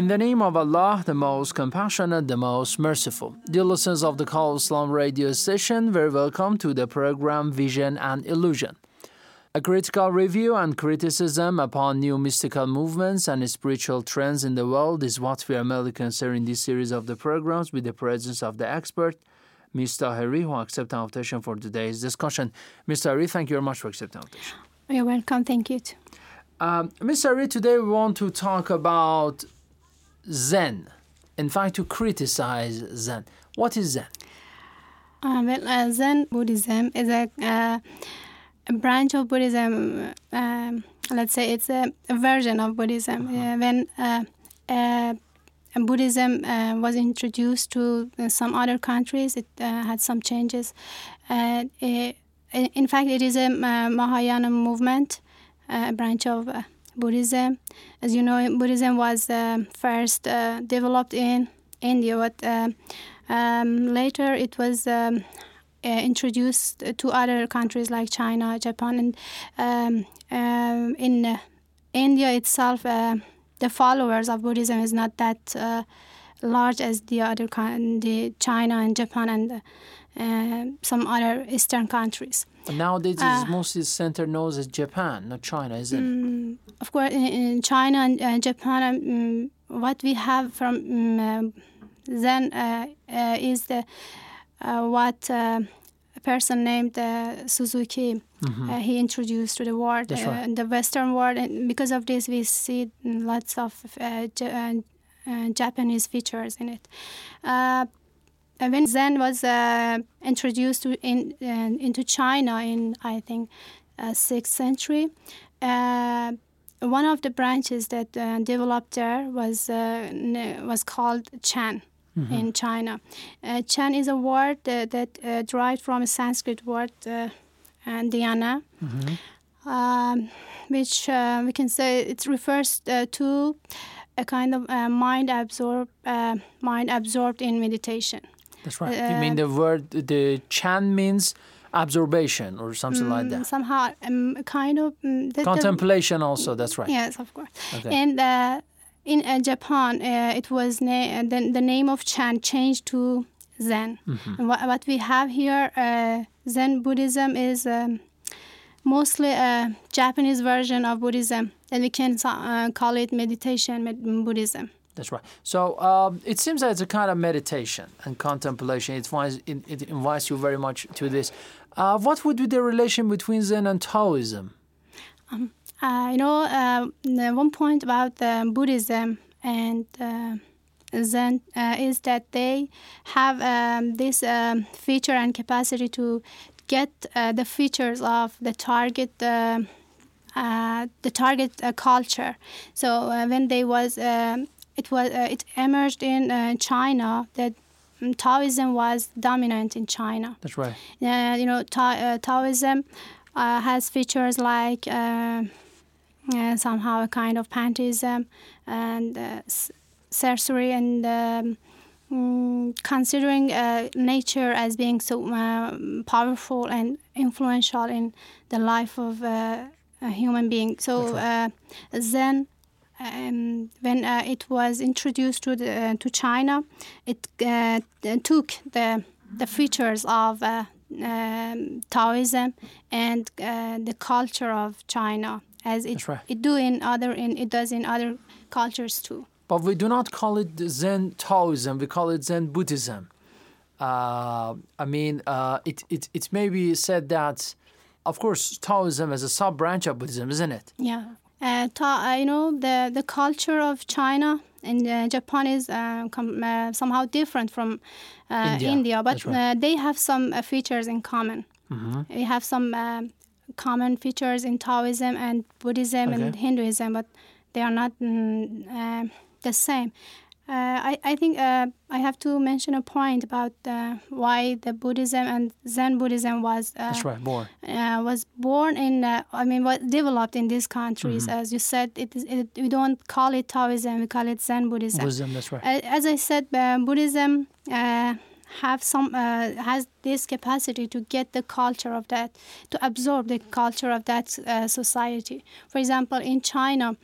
In the name of Allah, the most compassionate, the most merciful. Dear listeners of the Call of Islam radio station, very welcome to the program Vision and Illusion. A critical review and criticism upon new mystical movements and spiritual trends in the world is what we are mainly concerned in this series of the programs with the presence of the expert, Ms. Tahiri, who accepted our invitation for today's discussion. Ms. Tahiri, thank you very much for accepting our invitation. You're welcome. Thank you. Ms. Tahiri, today we want to talk about Zen. In fact, to criticize Zen. What is Zen? Zen Buddhism is a branch of Buddhism. Let's say it's a version of Buddhism. When Buddhism was introduced to some other countries. It had some changes. In fact, it is a Mahayana movement, a branch of Buddhism. As you know, Buddhism was first developed in India, but later it was introduced to other countries like China, Japan, and in India itself. The followers of Buddhism is not that large as the other the China and Japan and some other Eastern countries. Nowadays, it's mostly center knows as Japan, not China, is it? Of course, in China and Japan, what we have from Zen is the what a person named Suzuki. Mm-hmm. He introduced to the world, the Western world, and because of this, we see lots of Japanese features in it. When Zen was introduced into China in, I think, 6th century, one of the branches that developed there was called Chan. Mm-hmm. In China. Chan is a word that derived from a Sanskrit word, and dhyana, mm-hmm. Which we can say it refers to a kind of mind absorbed in meditation. That's right. You mean the word, the Chan means absorption or something like that? Somehow, kind of... contemplation also, that's right. Yes, of course. Okay. And in Japan, it was the name of Chan changed to Zen. Mm-hmm. And what we have here, Zen Buddhism is mostly a Japanese version of Buddhism, and we can call it meditation Buddhism. That's right. So it seems that it's a kind of meditation and contemplation. It invites you very much to this. What would be the relation between Zen and Taoism? One point about Buddhism and Zen is that they have this feature and capacity to get the features of the target culture. So when they it emerged in China that Taoism was dominant in China. That's right. Taoism has features like somehow a kind of pantheism and. Sorcery and considering nature as being so powerful and influential in the life of a human being. So Zen, when it was introduced to China, it took the features of Taoism and the culture of China, as it does in other cultures too. But we do not call it Zen Taoism. We call it Zen Buddhism. It may be said that, of course, Taoism is a sub-branch of Buddhism, isn't it? Yeah. The culture of China and Japan is somehow different from India, but they have some features in common. Mm-hmm. We have some common features in Taoism and Buddhism and Hinduism, but they are not the same. I think I have to mention a point about why the Buddhism and Zen Buddhism was developed in these countries. Mm-hmm. As you said, we don't call it Taoism, we call it Zen Buddhism. Buddhism, that's right. As I said, Buddhism has this capacity to get the culture of that, to absorb the culture of that society. For example, in China,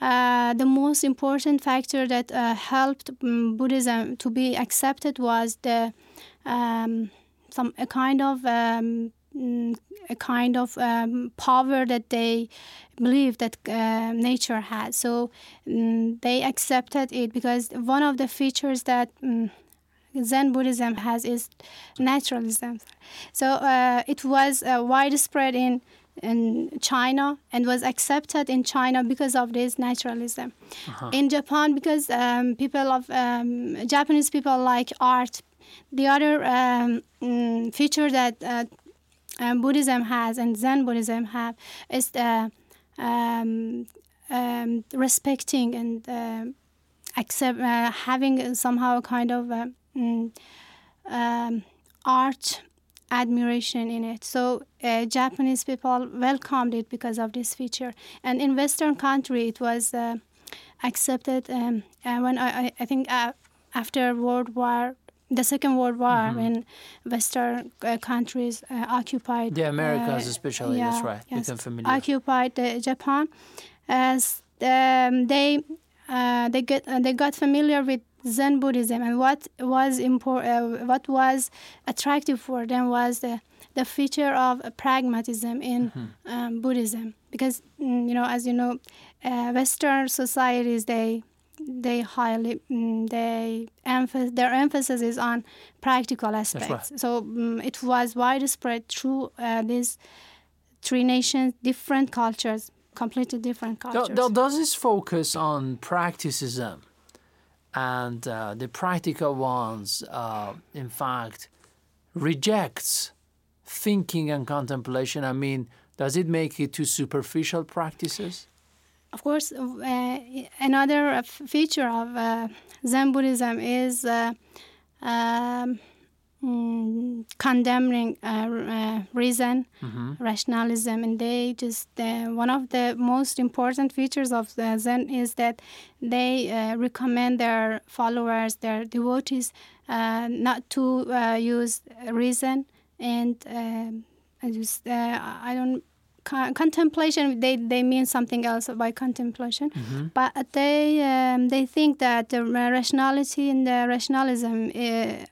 the most important factor that helped Buddhism to be accepted was a kind of power that they believed that nature had. So they accepted it because one of the features that Zen Buddhism has is naturalism. So it was widespread in China and was accepted in China because of this naturalism. Uh-huh. In Japan, because Japanese people like art. The other feature that Buddhism has and Zen Buddhism have is respecting and having somehow a kind of art admiration in it. So Japanese people welcomed it because of this feature. And in Western country, it was accepted. I think after the Second World War, mm-hmm. when Western countries occupied... The Americas especially, that's right. Yes. Become familiar. Occupied Japan. As they got familiar with Zen Buddhism, and what was attractive for them was the feature of pragmatism in mm-hmm. Buddhism, because Western societies their emphasis is on practical aspects. That's right. So it was widespread through these three nations, different cultures. Completely different cultures. Does this focus on practicism and the practical ones, in fact, rejects thinking and contemplation? I mean, does it make it to superficial practices? Of course, another feature of Zen Buddhism is condemning reason, mm-hmm. rationalism, and they just one of the most important features of the Zen is that they recommend their followers, their devotees, not to use reason and contemplation. They mean something else by contemplation, mm-hmm. but they think that the rationality and the rationalism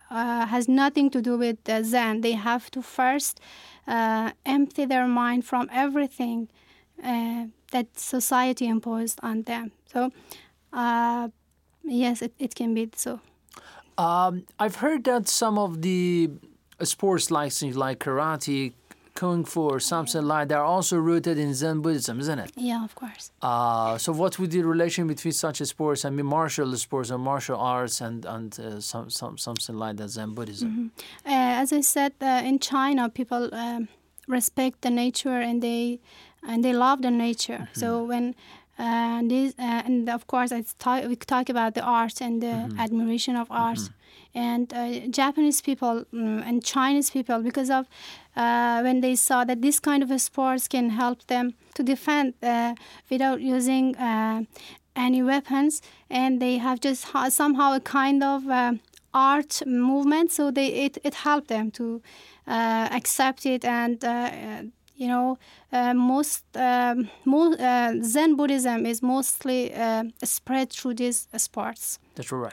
has nothing to do with Zen. They have to first empty their mind from everything that society imposed on them. So, yes, it can be so. I've heard that some of the sports license, like karate, Kung Fu or something like that, are also rooted in Zen Buddhism, isn't it? Yeah, of course. So what would be the relation between such sports, martial sports or martial arts and something like that, Zen Buddhism? Mm-hmm. As I said, in China, people respect the nature and they love the nature. Mm-hmm. So when... and of course, we talk about the art and the mm-hmm. admiration of art. Mm-hmm. And Japanese people and Chinese people, because of when they saw that this kind of a sports can help them to defend without using any weapons, and they have just somehow a kind of art movement, so it helped them to accept it and. Zen Buddhism is mostly spread through these sports. That's right.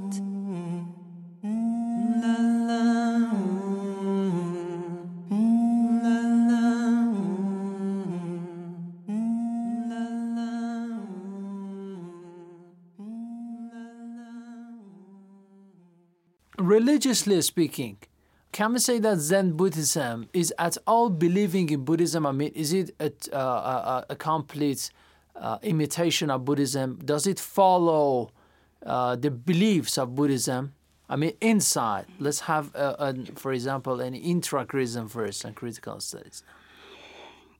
Religiously speaking, can we say that Zen Buddhism is at all believing in Buddhism? I mean, is it a complete imitation of Buddhism? Does it follow the beliefs of Buddhism? I mean, inside. Let's have, for example, an intra-Christian verse and critical studies.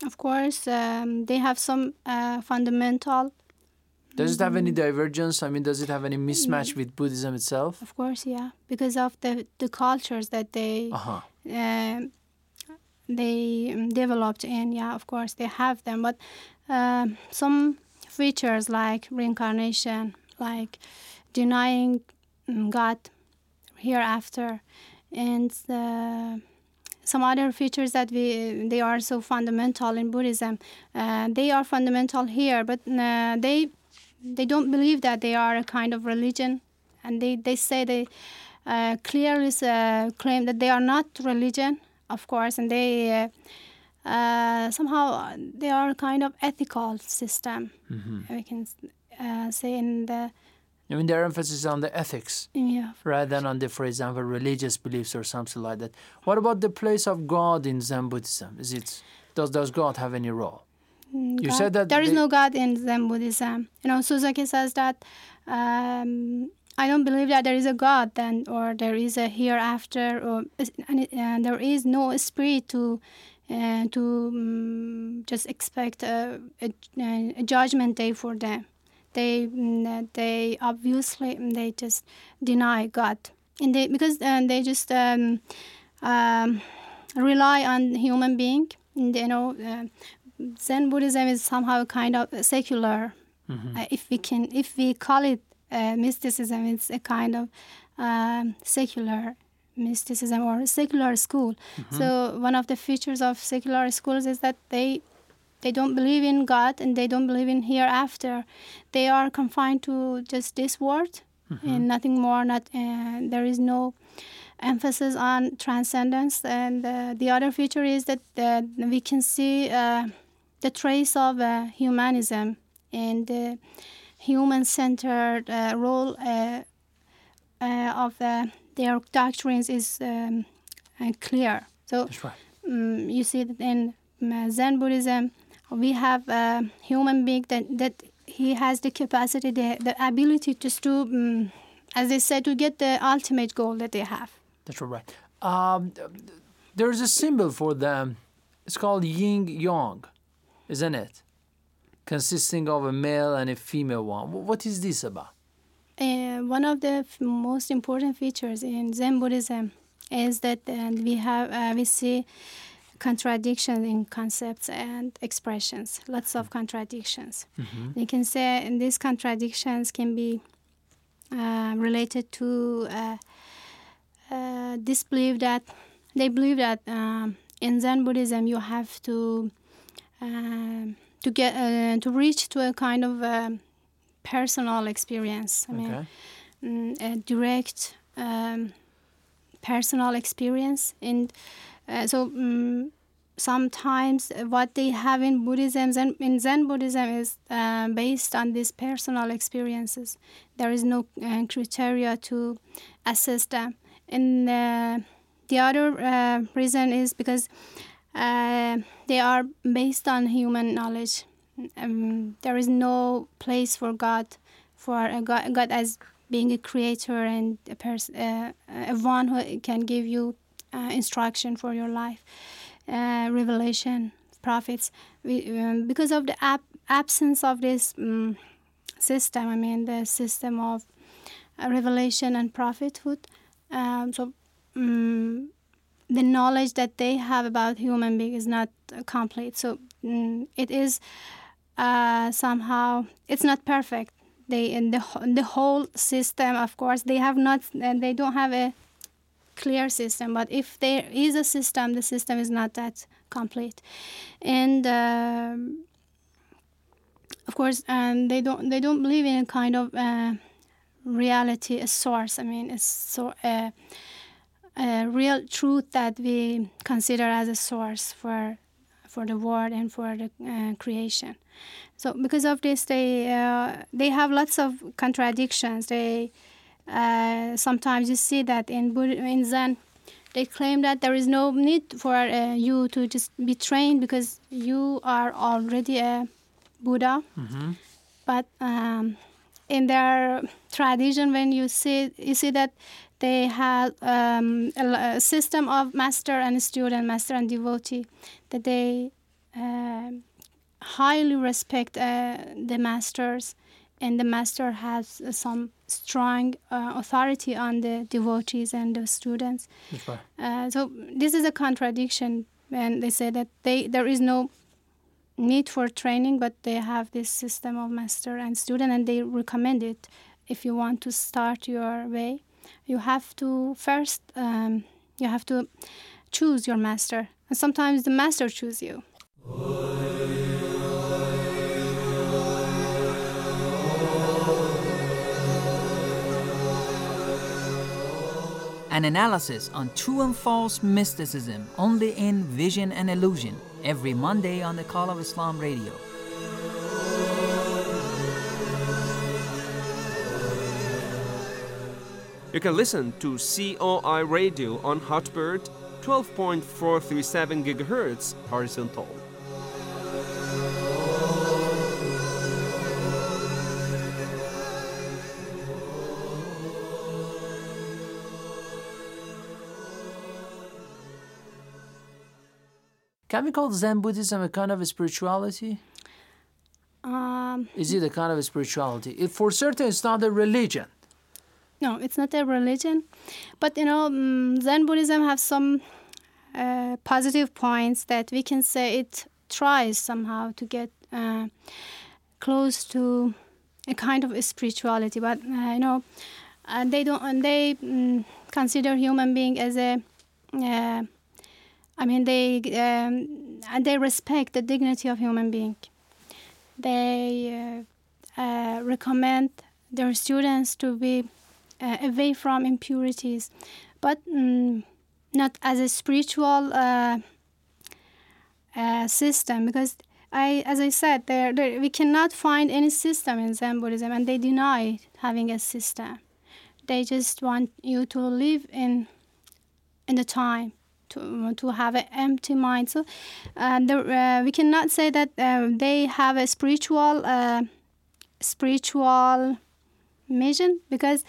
Of course, they have some fundamental. Does it have any divergence? I mean, does it have any mismatch with Buddhism itself? Of course, yeah. Because of the cultures that they developed in, yeah, of course, they have them. But some features like reincarnation, like denying God hereafter, and some other features that they are so fundamental in Buddhism. They are fundamental here, but they don't believe that they are a kind of religion, and they say they clearly claim that they are not religion, of course, and they somehow they are a kind of ethical system. Mm-hmm. We can say in the. I mean, their emphasis is on the ethics, yeah, rather than on the, for example, religious beliefs or something like that. What about the place of God in Zen Buddhism? Is it does God have any role? God. You said that there is no God in Zen Buddhism. You know, Suzuki says that I don't believe that there is a God then, or there is a hereafter, or and there is no spirit to just expect a judgment day for them. They obviously they just deny God, and they just rely on human being. And, you know. Zen Buddhism is somehow kind of secular. Mm-hmm. If we call it mysticism, it's a kind of secular mysticism or secular school. Mm-hmm. So one of the features of secular schools is that they don't believe in God and they don't believe in hereafter. They are confined to just this world, mm-hmm. and nothing more. There is no emphasis on transcendence. And the other feature is that we can see. The trace of humanism and the human-centered role of their doctrines is clear. So that's right. You see that in Zen Buddhism, we have a human being that he has the capacity, the ability just to, as they say, to get the ultimate goal that they have. That's right. There is a symbol for them. It's called yin-yang. Isn't it? Consisting of a male and a female one. What is this about? One of the most important features in Zen Buddhism is that we see contradictions in concepts and expressions. Lots of contradictions. Mm-hmm. You can say these contradictions can be related to this belief that they believe that in Zen Buddhism you have to get to reach to a kind of personal experience. I mean, a direct personal experience, and so sometimes what they have in Buddhism and in Zen Buddhism is based on these personal experiences. There is no criteria to assess them, and the other reason is because. They are based on human knowledge. There is no place for God, God as being a creator and a one who can give you instruction for your life, revelation, prophets. Because of the absence of this system, I mean the system of revelation and prophethood, the knowledge that they have about human being is not complete. So it is somehow it's not perfect. They in the whole system, of course, they have not, they don't have a clear system. But if there is a system, the system is not that complete. And of course, they don't believe in a kind of reality, a source. I mean, it's so a real truth that we consider as a source for the world and for the creation. So because of this, they have lots of contradictions. They sometimes you see that in Buddhism, in Zen, they claim that there is no need for you to just be trained because you are already a Buddha. Mm-hmm. But in their tradition, when you see that they had a system of master and student, master and devotee, that they highly respect the masters, and the master has some strong authority on the devotees and the students. Right. So this is a contradiction, and they say that there is no need for training, but they have this system of master and student, and they recommend it. If you want to start your way, you have to first choose your master, and sometimes the master chooses you. An analysis on true and false mysticism, only in Vision and Illusion, every Monday on the Call of Islam radio. You can listen to COI Radio on Hotbird, 12.437 GHz horizontal. Can we call Zen Buddhism a kind of a spirituality? Is it a kind of a spirituality? For certain, it's not a religion. No, it's not a religion. But, Zen Buddhism has some positive points that we can say it tries somehow to get close to a kind of a spirituality. But, they consider human being as a... they respect the dignity of human being. They recommend their students to be away from impurities, but not as a spiritual system, because as I said, we cannot find any system in Zen Buddhism, and they deny having a system. They just want you to live in the time, to have an empty mind. So we cannot say that they have a spiritual mission, because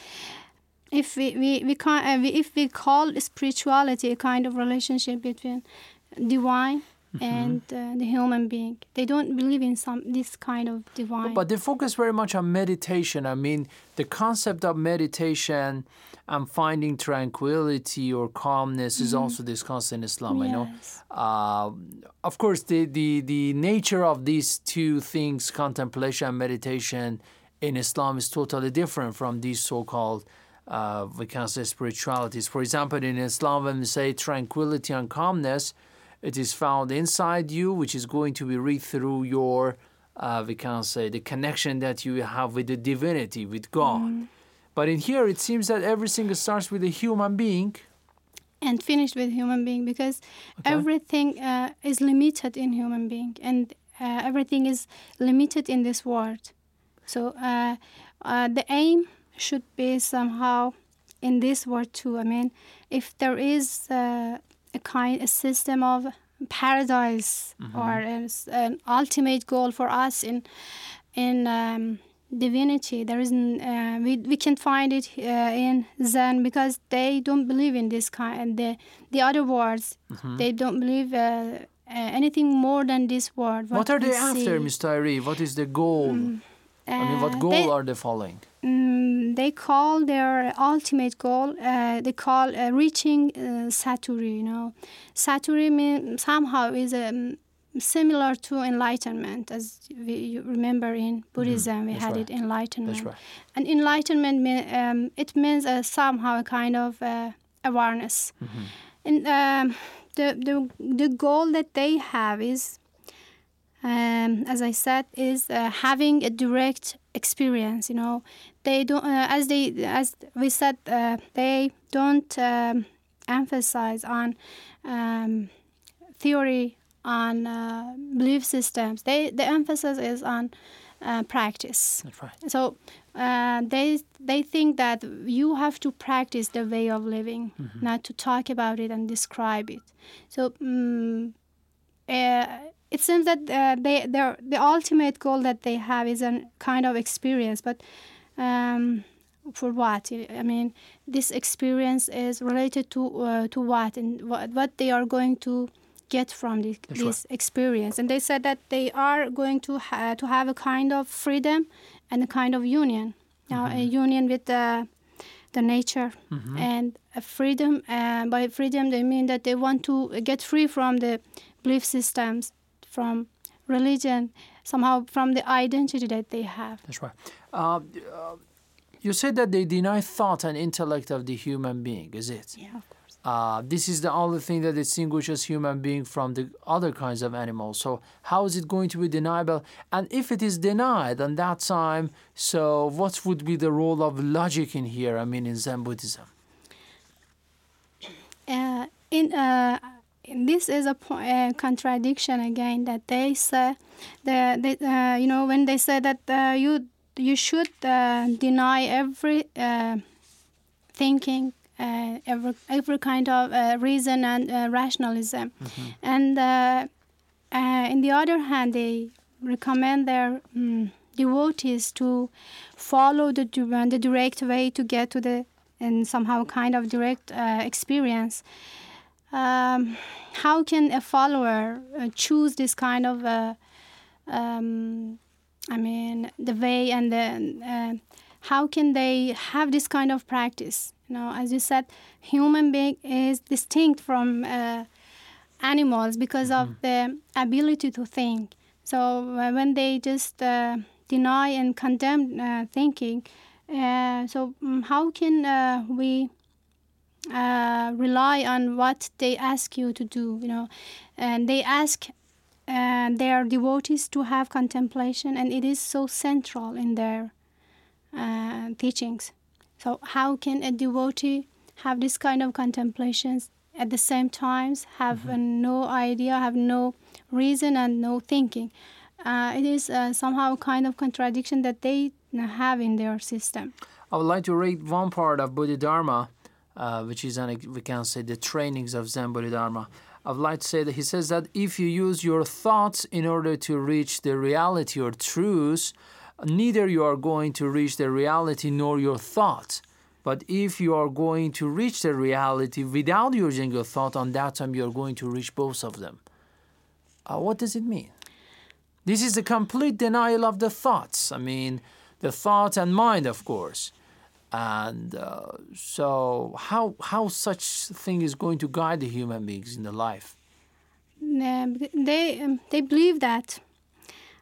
if we call spirituality a kind of relationship between divine and the human being, they don't believe in this kind of divine. But they focus very much on meditation. I mean, the concept of meditation and finding tranquility or calmness is also discussed in Islam. Yes. I know. Of course, the nature of these two things, contemplation and meditation, in Islam is totally different from these so-called, we can say, spiritualities. For example, in Islam, when we say tranquility and calmness, it is found inside you, which is going to be read through your, we can say, the connection that you have with the divinity, with God. But in here, it seems that everything starts with a human being. And finished with human being, because everything is limited in human being, and everything is limited in this world. So the aim should be somehow in this world too. I mean, if there is... a system of paradise or an ultimate goal for us in divinity. There isn't. We can find it in Zen, because they don't believe in this kind. The other words, they don't believe anything more than this word. What are they after, Ms. Tyree? What is the goal? What goal are they following? They call their ultimate goal, reaching Satori. Satori means somehow is similar to enlightenment, as you remember in Buddhism, we had it enlightenment. That's right. And enlightenment, it means somehow a kind of awareness. Mm-hmm. And the goal that they have is, as I said, is having a direct experience. You know, they don't they don't emphasize on theory, on belief systems. The emphasis is on practice. That's right. So they think that you have to practice the way of living, mm-hmm. not to talk about it and describe it. So it seems that the ultimate goal that they have is a kind of experience, but for what? I mean, this experience is related to what, and what they are going to get from this experience. And they said that they are going to have a kind of freedom and a kind of union, mm-hmm. a union with the nature, mm-hmm. and a freedom. By freedom, they mean that they want to get free from the belief systems, from religion, somehow from the identity that they have. That's right. You said that they deny thought and intellect of the human being, is it? Yeah. This is the only thing that distinguishes human being from the other kinds of animals. So how is it going to be deniable? And if it is denied at that time, so what would be the role of logic in here, I mean, in Zen Buddhism? This is a contradiction again, that they say, when they say that you should deny every thinking, every kind of reason and rationalism, mm-hmm. and in the other hand, they recommend their devotees to follow the direct way to get to the and somehow kind of direct experience. How can a follower choose this kind of the way, and how can they have this kind of practice? No, as you said, human being is distinct from animals because mm-hmm. of the ability to think. So when they just deny and condemn thinking, how can we rely on what they ask you to do? You know, and they ask their devotees to have contemplation, and it is so central in their teachings. So how can a devotee have this kind of contemplations at the same times, have mm-hmm. no idea, have no reason and no thinking? It is somehow a kind of contradiction that they have in their system. I would like to read one part of Bodhidharma, which is, we can say, the trainings of Zen Bodhidharma. I would like to say that he says that if you use your thoughts in order to reach the reality or truth, neither you are going to reach the reality nor your thought. But if you are going to reach the reality without using your thought, on that time you are going to reach both of them. What does it mean? This is the complete denial of the thoughts. I mean, the thought and mind, of course. And so how such thing is going to guide the human beings in the life? They believe that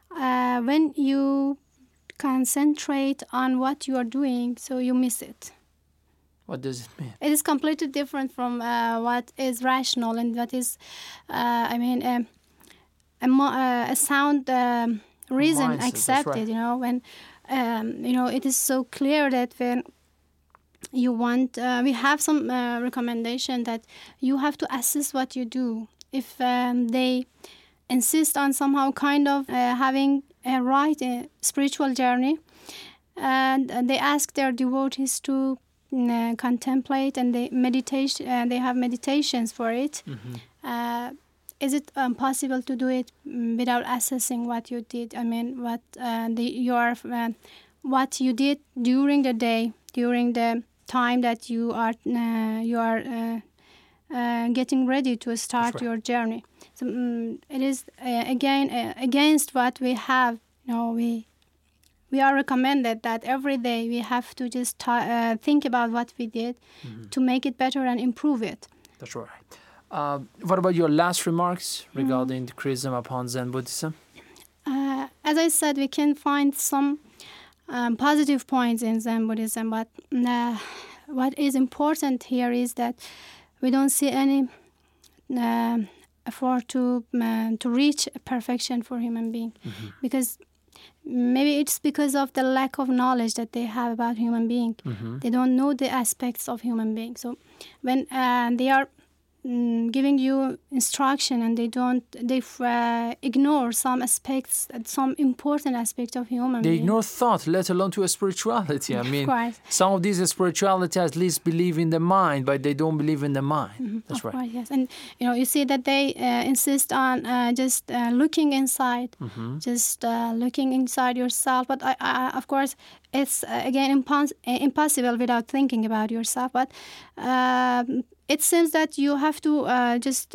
when you concentrate on what you are doing, so you miss it. What does it mean? It is completely different from what is rational and what is, a sound reason mindset, accepted. Right. You know, when it is so clear that when you want, we have some recommendation that you have to assess what you do. If they insist on somehow kind of having a right spiritual journey, and they ask their devotees to contemplate, and they meditate. They have meditations for it. Mm-hmm. Is it possible to do it without assessing what you did? I mean, what what you did during the day, during the time that you are getting ready to start your journey. So, it is again against what we have. You know, we are recommended that every day we have to just think about what we did, mm-hmm. to make it better and improve it. That's right. What about your last remarks regarding the criticism upon Zen Buddhism? As I said, we can find some positive points in Zen Buddhism, but what is important here is that we don't see any effort to reach perfection for human being, because maybe it's because of the lack of knowledge that they have about human being. They don't know the aspects of human being. So when they are giving you instruction and they ignore some aspects, some important aspects of human being. They ignore thought, let alone to a spirituality. I mean, some of these spirituality at least believe in the mind, but they don't believe in the mind. That's right. Course, yes. And you see that they insist on just looking inside, just looking inside yourself. But of course, it's again impossible without thinking about yourself. But it seems that you have to just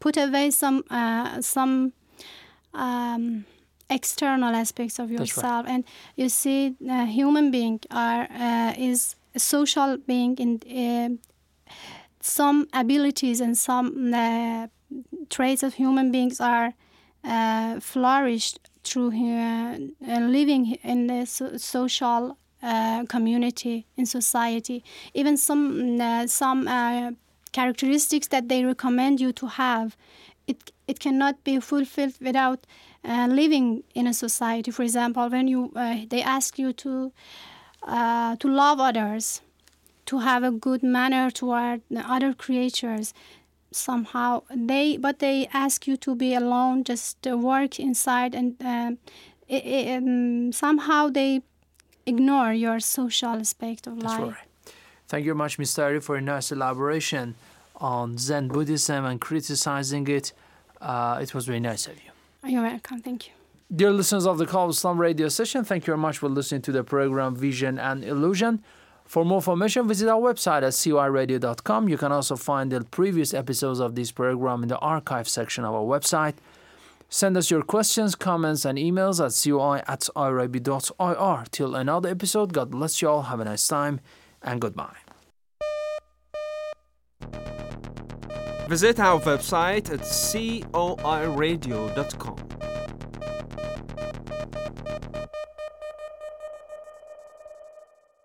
put away some external aspects of yourself, and you see, human being is a social being, and some abilities and some traits of human beings are flourished through living in the social community, in society. Even some characteristics that they recommend you to have, it cannot be fulfilled without living in a society. For example, when you they ask you to love others, to have a good manner toward other creatures, somehow they ask you to be alone, just work inside, and somehow they ignore your social aspect of life. That's right. Thank you very much, Ms. Satori, for a nice elaboration on Zen Buddhism and criticizing it. It was very nice of you. You're welcome. Thank you. Dear listeners of the Call of Islam radio session, thank you very much for listening to the program Vision and Illusion. For more information, visit our website at coiradio.com. You can also find the previous episodes of this program in the archive section of our website. Send us your questions, comments, and emails at coi@irib.ir. Till another episode, God bless you all. Have a nice time, and goodbye. Visit our website at coiradio.com.